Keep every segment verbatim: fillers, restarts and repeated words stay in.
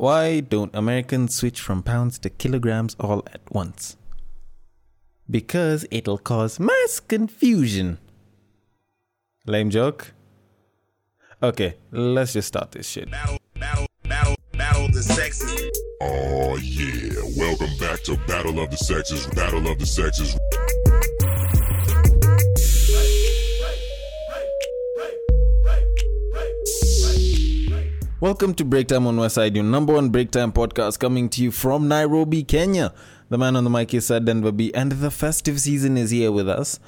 Why don't Americans switch from pounds to kilograms all at once? Because it'll cause mass confusion. Lame joke? Okay, let's just start this shit. Battle, battle, battle, battle of the sexes. Oh yeah, welcome back to Battle of the Sexes, Battle of the Sexes. Welcome to Break Time on Westside, your number one break time podcast, coming to you from Nairobi, Kenya. The man on the mic is Denver B, and the festive season is here with us.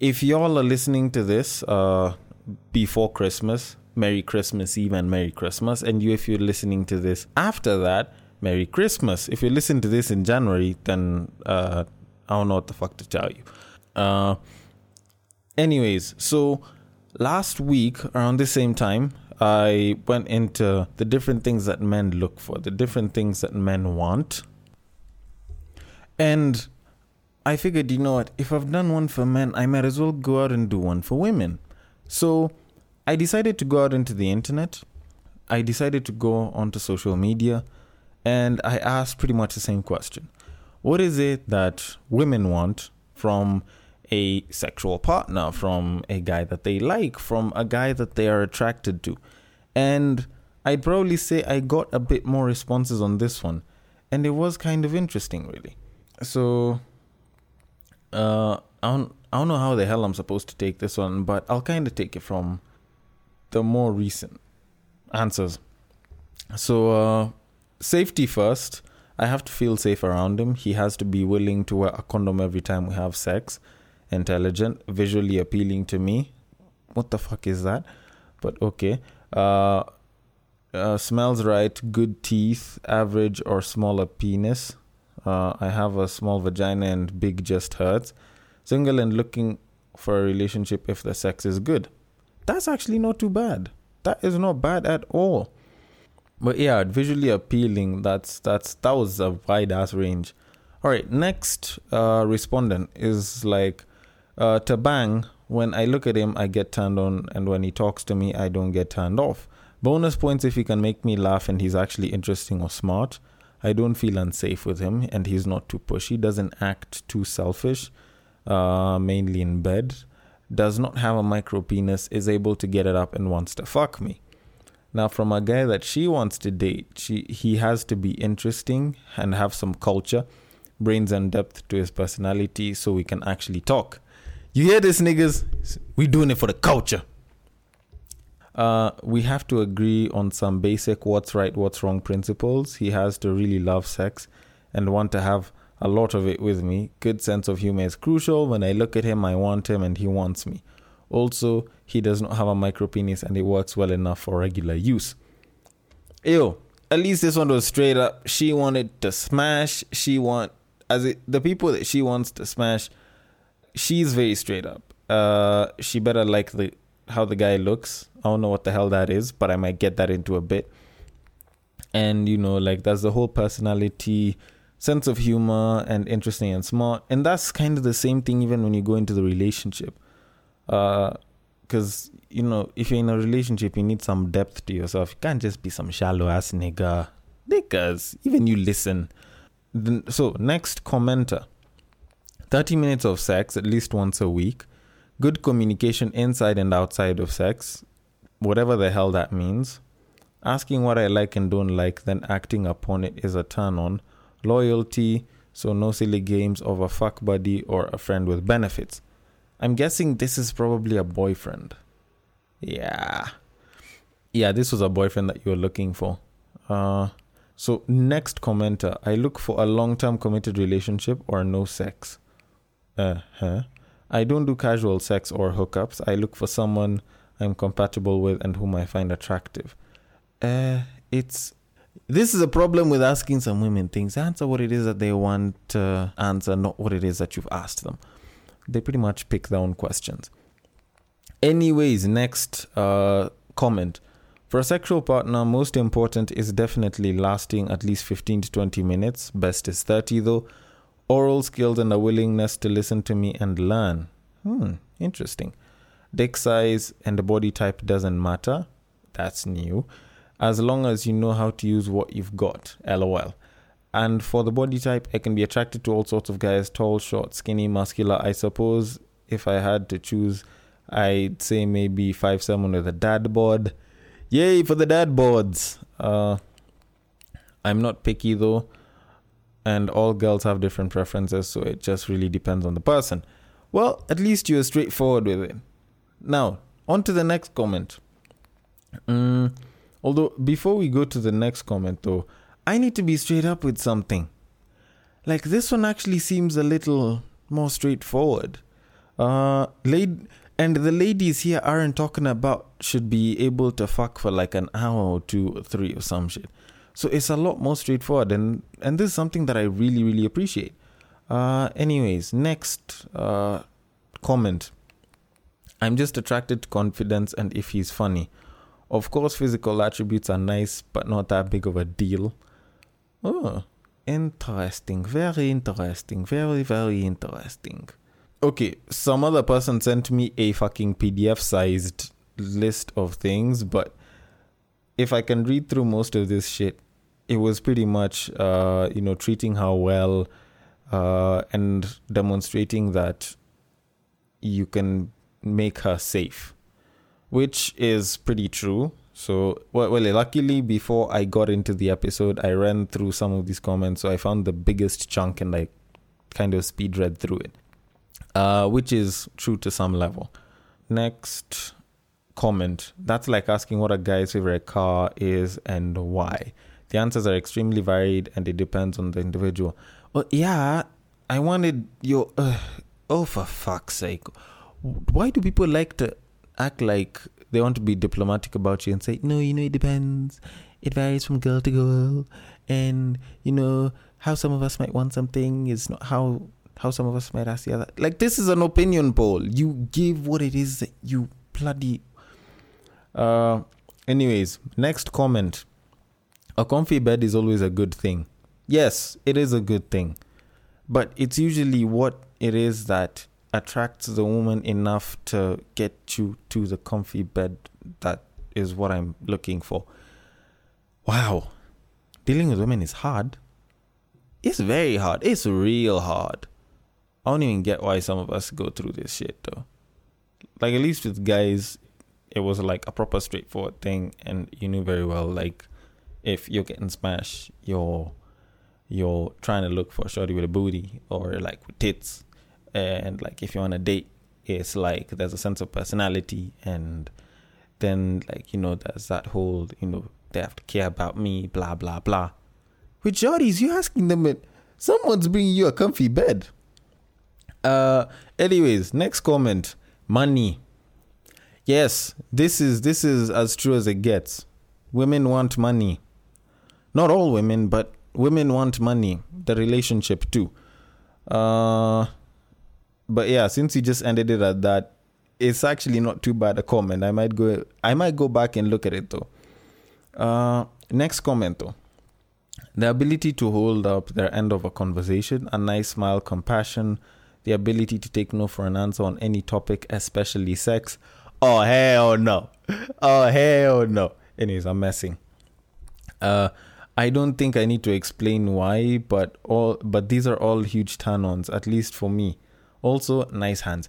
If y'all are listening to this uh, before Christmas, Merry Christmas Eve and Merry Christmas. And you, if you're listening to this after that, Merry Christmas. If you listen to this in January, then uh, I don't know what the fuck to tell you. Uh, anyways, so last week, around the same time, I went into the different things that men look for, the different things that men want. And I figured, you know what, if I've done one for men, I might as well go out and do one for women. So I decided to go out into the internet. I decided to go onto social media, and I asked pretty much the same question. What is it that women want from a sexual partner, from a guy that they like, from a guy that they are attracted to? And I'd probably say I got a bit more responses on this one, and it was kind of interesting, really. So uh, I don't, I don't know how the hell I'm supposed to take this one, but I'll kind of take it from the more recent answers. So uh, safety first. I have to feel safe around him. He has to be willing to wear a condom every time we have sex. Intelligent, visually appealing to me. What the fuck is that? But okay. Uh, uh, smells right, good teeth, average or smaller penis. Uh, I have a small vagina and big just hurts. Single and looking for a relationship if the sex is good. That's actually not too bad. That is not bad at all. But yeah, visually appealing. That's that's that was a wide ass range. All right, next uh, respondent is like, Uh, to bang, when I look at him, I get turned on, and when he talks to me, I don't get turned off. Bonus points if he can make me laugh and he's actually interesting or smart. I don't feel unsafe with him, and he's not too pushy, doesn't act too selfish, uh, mainly in bed, does not have a micro penis, is able to get it up and wants to fuck me. Now, from a guy that she wants to date, she, he has to be interesting and have some culture, brains and depth to his personality so we can actually talk. You hear this, niggas? We doing it for the culture. Uh, we have to agree on some basic what's right, what's wrong principles. He has to really love sex and want to have a lot of it with me. Good sense of humor is crucial. When I look at him, I want him and he wants me. Also, he does not have a micropenis and it works well enough for regular use. Ew, at least this one was straight up. She wanted to smash. She want, as it, the people that she wants to smash, she's very straight up. Uh, she better like the how the guy looks. I don't know what the hell that is, but I might get that into a bit. And, you know, like, that's the whole personality, sense of humor, and interesting and smart. And that's kind of the same thing even when you go into the relationship. Because, uh, you know, if you're in a relationship, you need some depth to yourself. You can't just be some shallow-ass nigga. Niggas, even you listen. So, next commenter. thirty minutes of sex at least once a week. Good communication inside and outside of sex, whatever the hell that means. Asking what I like and don't like, then acting upon it is a turn on. Loyalty, so no silly games of a fuck buddy or a friend with benefits. I'm guessing this is probably a boyfriend. Yeah. Yeah, this was a boyfriend that you were looking for. Uh, so next commenter, I look for a long-term committed relationship or no sex. Uh-huh. I don't do casual sex or hookups. I look for someone I'm compatible with and whom I find attractive. Uh, it's This is a problem with asking some women things. Answer what it is that they want to answer, not what it is that you've asked them. They pretty much pick their own questions. Anyways, next uh, comment. For a sexual partner, most important is definitely lasting at least fifteen to twenty minutes. Best is thirty though. Oral skills and a willingness to listen to me and learn. Hmm, interesting. Dick size and the body type doesn't matter. That's new. as long as you know how to use what you've got, lol. And for the body type, I can be attracted to all sorts of guys, tall, short, skinny, muscular. I suppose if I had to choose, I'd say maybe five seven with a dad bod. Yay for the dad bods! Uh, I'm not picky though, and all girls have different preferences, so it just really depends on the person. Well, at least you're straightforward with it. Now, on to the next comment. Um, although, before we go to the next comment though, I need to be straight up with something. Like, this one actually seems a little more straightforward. Uh, laid, and the ladies here aren't talking about should be able to fuck for like an hour or two or three or some shit. So it's a lot more straightforward. And, and this is something that I really, really appreciate. Uh, anyways, next uh, comment. I'm just attracted to confidence and if he's funny. Of course, physical attributes are nice, but not that big of a deal. Oh, interesting. Very interesting. Very, very interesting. Okay, some other person sent me a fucking P D F-sized list of things, but if I can read through most of this shit, it was pretty much, uh, you know, treating her well uh, and demonstrating that you can make her safe, which is pretty true. So, well, well, luckily, before I got into the episode, I ran through some of these comments. So I found the biggest chunk and I kind of speed read through it, uh, which is true to some level. Next comment. That's like asking what a guy's favorite car is and why. The answers are extremely varied and it depends on the individual. Well, yeah, I wanted your... Uh, oh, for fuck's sake. Why do people like to act like... They want to be diplomatic about you and say, no, you know, it depends. It varies from girl to girl. And, you know, how some of us might want something is not how how some of us might ask the other. Like, this is an opinion poll. You give what it is that you bloody... Uh, anyways, next comment. A comfy bed is always a good thing. Yes, it is a good thing. But it's usually what it is that attracts the woman enough to get you to the comfy bed. That is what I'm looking for. Wow. Dealing with women is hard. It's very hard. It's real hard. I don't even get why some of us go through this shit though. Like, at least with guys, it was like a proper straightforward thing and you knew very well, like, if you're getting smashed, you're you're trying to look for a shorty with a booty or like with tits. And like, if you're on a date, it's like there's a sense of personality, and then, like, you know, there's that whole, you know, they have to care about me, blah blah blah. With shorties, you're asking them if someone's bringing you a comfy bed. Uh, anyways, next comment. Money. Yes, this is this is as true as it gets. Women want money. Not all women, but women want money. The relationship too. Uh. But yeah, since you just ended it at that, it's actually not too bad a comment. I might go I might go back and look at it though. Uh, next comment though. The ability to hold up their end of a conversation, a nice smile, compassion, the ability to take no for an answer on any topic, especially sex. Oh, hell no. Oh, hell no. Anyways, I'm messing. Uh, I don't think I need to explain why, but all but these are all huge turn-ons, at least for me. Also, nice hands.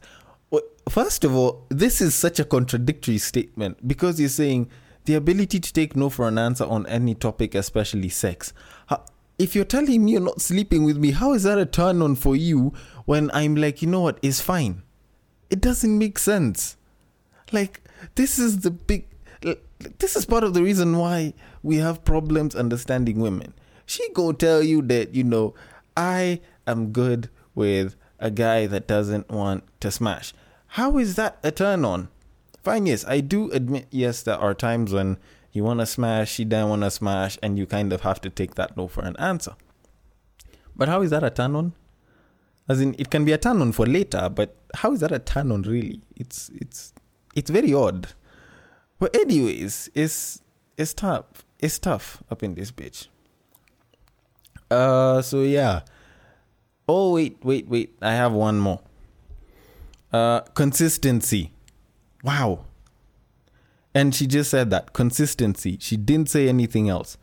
First of all, this is such a contradictory statement because you're saying the ability to take no for an answer on any topic, especially sex. If you're telling me you're not sleeping with me, how is that a turn on for you when I'm like, you know what, it's fine? It doesn't make sense. Like, this is the big... This is part of the reason why we have problems understanding women. She go tell you that, you know, I am good with... a guy that doesn't want to smash. How is that a turn on? Fine, yes, I do admit, yes, there are times when you want to smash, she doesn't want to smash, and you kind of have to take that no for an answer. But how is that a turn on? As in, it can be a turn on for later, but how is that a turn on really? It's it's it's very odd. But anyways, it's it's tough. It's tough up in this bitch. Uh, so yeah. Oh, wait, wait, wait. I have one more. Uh, consistency. Wow. And she just said that. Consistency. She didn't say anything else.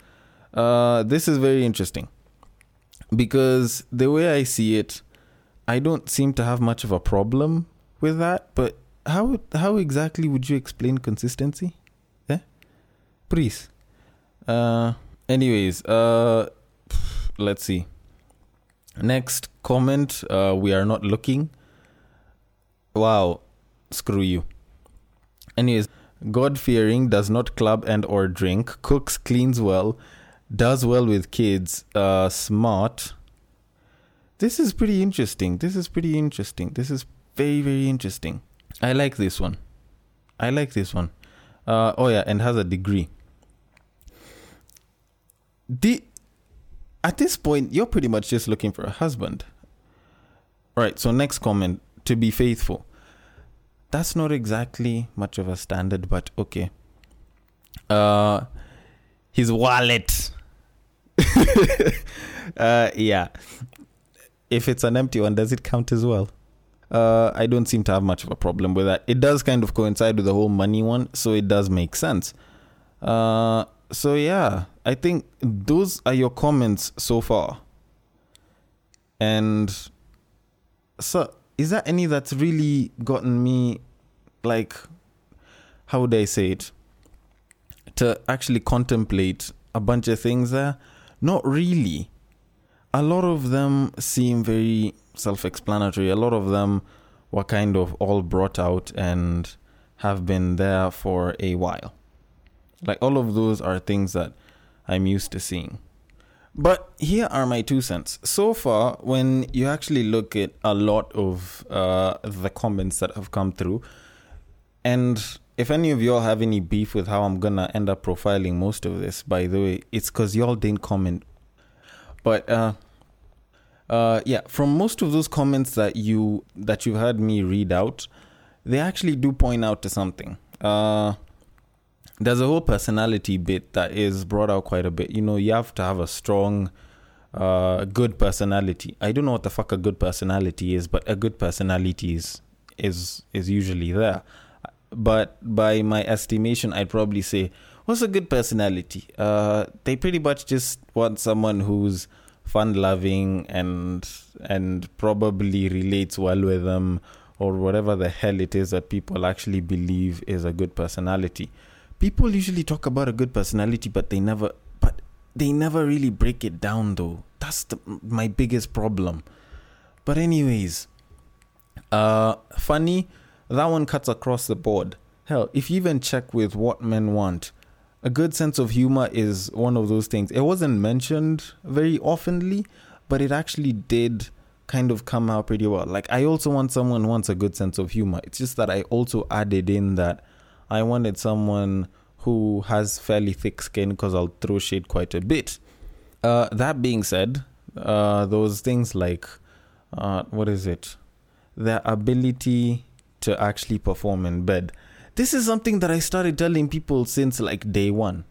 Uh, this is very interesting. Because the way I see it, I don't seem to have much of a problem with that. But how how exactly would you explain consistency? Yeah? Please. Uh, anyways, uh, let's see. Next comment. Uh, we are not looking. Wow. Screw you. Anyways. God-fearing, does not club and or drink, cooks, cleans well, does well with kids, uh, smart. This is pretty interesting. This is pretty interesting. This is very, very interesting. I like this one. I like this one. Uh, oh, yeah, and has a degree. The, at this point, you're pretty much just looking for a husband. Right, so next comment, to be faithful. That's not exactly much of a standard, but okay. Uh, his wallet. uh, yeah. If it's an empty one, does it count as well? Uh, I don't seem to have much of a problem with that. It does kind of coincide with the whole money one, so it does make sense. Uh, so yeah, I think those are your comments so far. And so... is there any that's really gotten me, like, how would I say it, to actually contemplate a bunch of things there? Not really. A lot of them seem very self-explanatory. A lot of them were kind of all brought out and have been there for a while. Like, all of those are things that I'm used to seeing. But here are my two cents. So far, when you actually look at a lot of uh, the comments that have come through, and if any of y'all have any beef with how I'm going to end up profiling most of this, by the way, it's because y'all didn't comment. But uh, uh, yeah, from most of those comments that, you, that you've heard me read out, they actually do point out to something. Uh There's a whole personality bit that is brought out quite a bit. You know, you have to have a strong, uh, good personality. I don't know what the fuck a good personality is, but a good personality is is, is usually there. But by my estimation, I'd probably say, what's a good personality? Uh, they pretty much just want someone who's fun-loving and and probably relates well with them, or whatever the hell it is that people actually believe is a good personality. People usually talk about a good personality, but they never, but they never really break it down, though. That's the, my biggest problem. But anyways, uh, funny, that one cuts across the board. Hell, if you even check with what men want, a good sense of humor is one of those things. It wasn't mentioned very oftenly, but it actually did kind of come out pretty well. Like, I also want someone who wants a good sense of humor. It's just that I also added in that I wanted someone who has fairly thick skin, because I'll throw shade quite a bit. Uh, that being said, uh, those things like, uh, what is it? Their ability to actually perform in bed. This is something that I started telling people since like day one.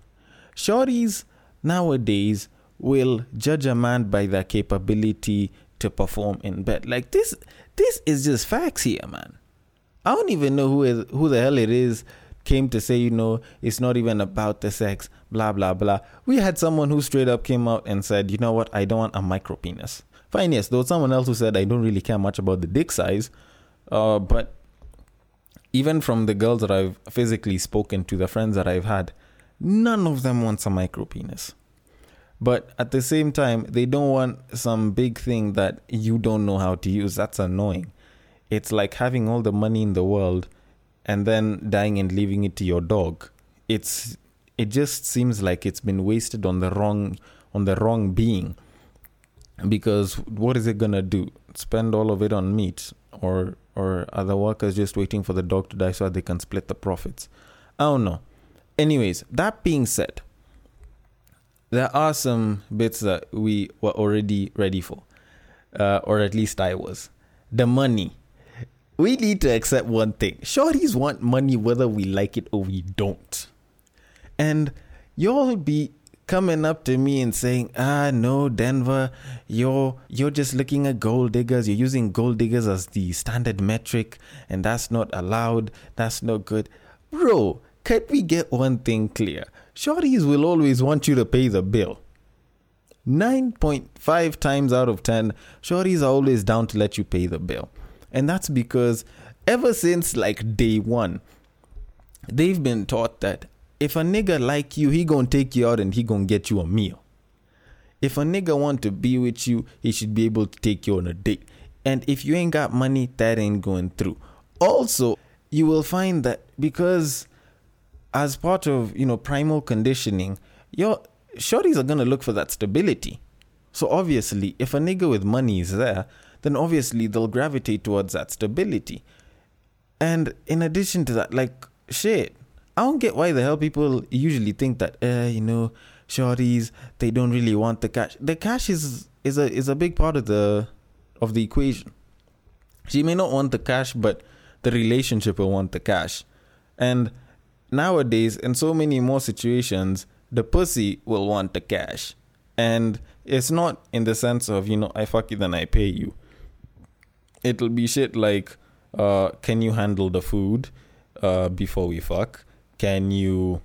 Shorties nowadays will judge a man by their capability to perform in bed. Like this, this is just facts here, man. I don't even know who is, who the hell it is came to say, you know, it's not even about the sex, blah, blah, blah. We had someone who straight up came out and said, you know what, I don't want a micro penis. Fine, yes, there was someone else who said, I don't really care much about the dick size. Uh, but even from the girls that I've physically spoken to, the friends that I've had, none of them wants a micro penis. But at the same time, they don't want some big thing that you don't know how to use. That's annoying. It's like having all the money in the world and then dying and leaving it to your dog. It's it just seems like it's been wasted on the wrong on the wrong being. Because what is it gonna do? Spend all of it on meat, or or are the workers just waiting for the dog to die so that they can split the profits? I don't know. Anyways, that being said, there are some bits that we were already ready for. Uh, or at least I was. The money. We need to accept one thing. Shorties want money whether we like it or we don't. And y'all be coming up to me and saying, ah, no, Denver, you're, you're just looking at gold diggers. You're using gold diggers as the standard metric, and that's not allowed. That's not good. Bro, can we get one thing clear? Shorties will always want you to pay the bill. nine point five times out of ten, shorties are always down to let you pay the bill. And that's because ever since like day one, they've been taught that if a nigga like you, he gonna take you out and he gonna get you a meal. If a nigga want to be with you, he should be able to take you on a date. And if you ain't got money, that ain't going through. Also, you will find that because as part of, you know, primal conditioning, your shorties are going to look for that stability. So obviously, if a nigga with money is there, then obviously they'll gravitate towards that stability. And in addition to that, like, shit, I don't get why the hell people usually think that, uh, you know, shorties, they don't really want the cash. The cash is is a is a big part of the of the equation. She may not want the cash, but the relationship will want the cash. And nowadays, in so many more situations, the pussy will want the cash. And it's not in the sense of, you know, I fuck you, then I pay you. It'll be shit like, uh, can you handle the food uh, before we fuck? Can you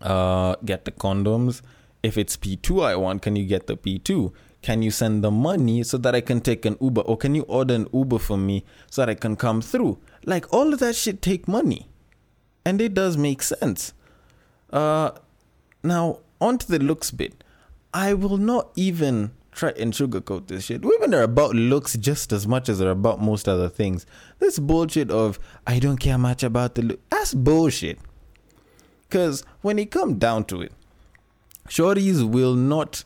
uh, get the condoms? If it's P two I want, can you get the P two? Can you send the money so that I can take an Uber? Or can you order an Uber for me so that I can come through? Like, all of that shit take money. And it does make sense. Uh, now, onto the looks bit. I will not even try and sugarcoat this shit. Women are about looks just as much as they're about most other things. This bullshit of, I don't care much about the look. That's bullshit. Because when it comes down to it, shorties will not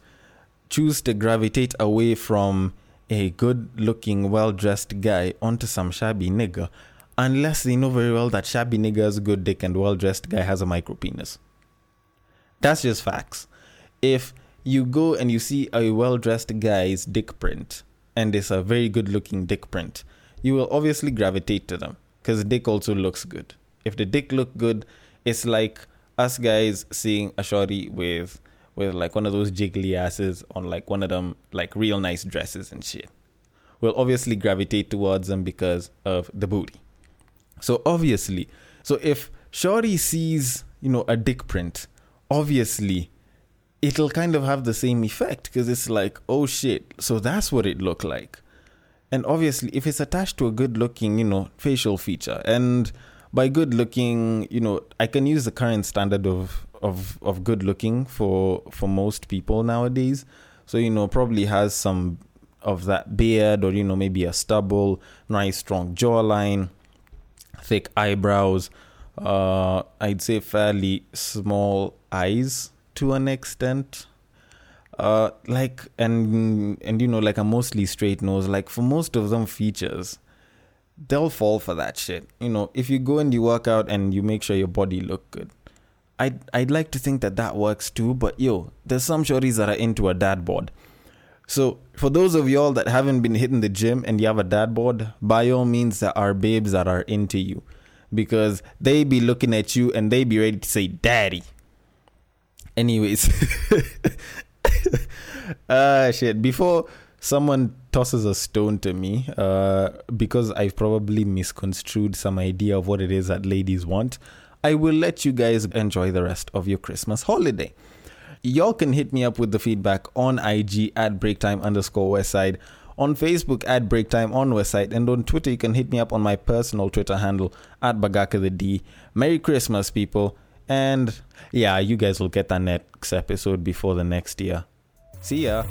choose to gravitate away from a good-looking, well-dressed guy onto some shabby nigga, unless they know very well that shabby nigga has a good dick and well-dressed guy has a micropenis. That's just facts. If you go and you see a well-dressed guy's dick print, and it's a very good-looking dick print, you will obviously gravitate to them, because the dick also looks good. If the dick look good, it's like us guys seeing a shorty with... with like one of those jiggly asses on like one of them like real nice dresses and shit, will obviously gravitate towards them because of the booty. So obviously, so if shorty sees, you know, a dick print, obviously it'll kind of have the same effect because it's like, oh shit, so that's what it looked like. And obviously if it's attached to a good looking, you know, facial feature, and by good looking, you know, I can use the current standard of of of good looking for for most people nowadays. So, you know, probably has some of that beard, or, you know, maybe a stubble, nice strong jawline, thick eyebrows, uh I'd say fairly small eyes to an extent, uh like and and you know, like a mostly straight nose. Like for most of them features, they'll fall for that shit. You know, if you go and you work out and you make sure your body look good, I'd, I'd like to think that that works too, but yo, there's some shorties that are into a dad bod. So for those of y'all that haven't been hitting the gym and you have a dad bod, by all means, there are babes that are into you, because they be looking at you and they be ready to say daddy. Anyways, ah shit, before someone tosses a stone to me, uh, because I've probably misconstrued some idea of what it is that ladies want, I will let you guys enjoy the rest of your Christmas holiday. Y'all can hit me up with the feedback on I G at breaktime underscore Westside, on Facebook at breaktime on Westside, and on Twitter you can hit me up on my personal Twitter handle at Bagaka the D. Merry Christmas, people. And yeah, you guys will get that next episode before the next year. See ya.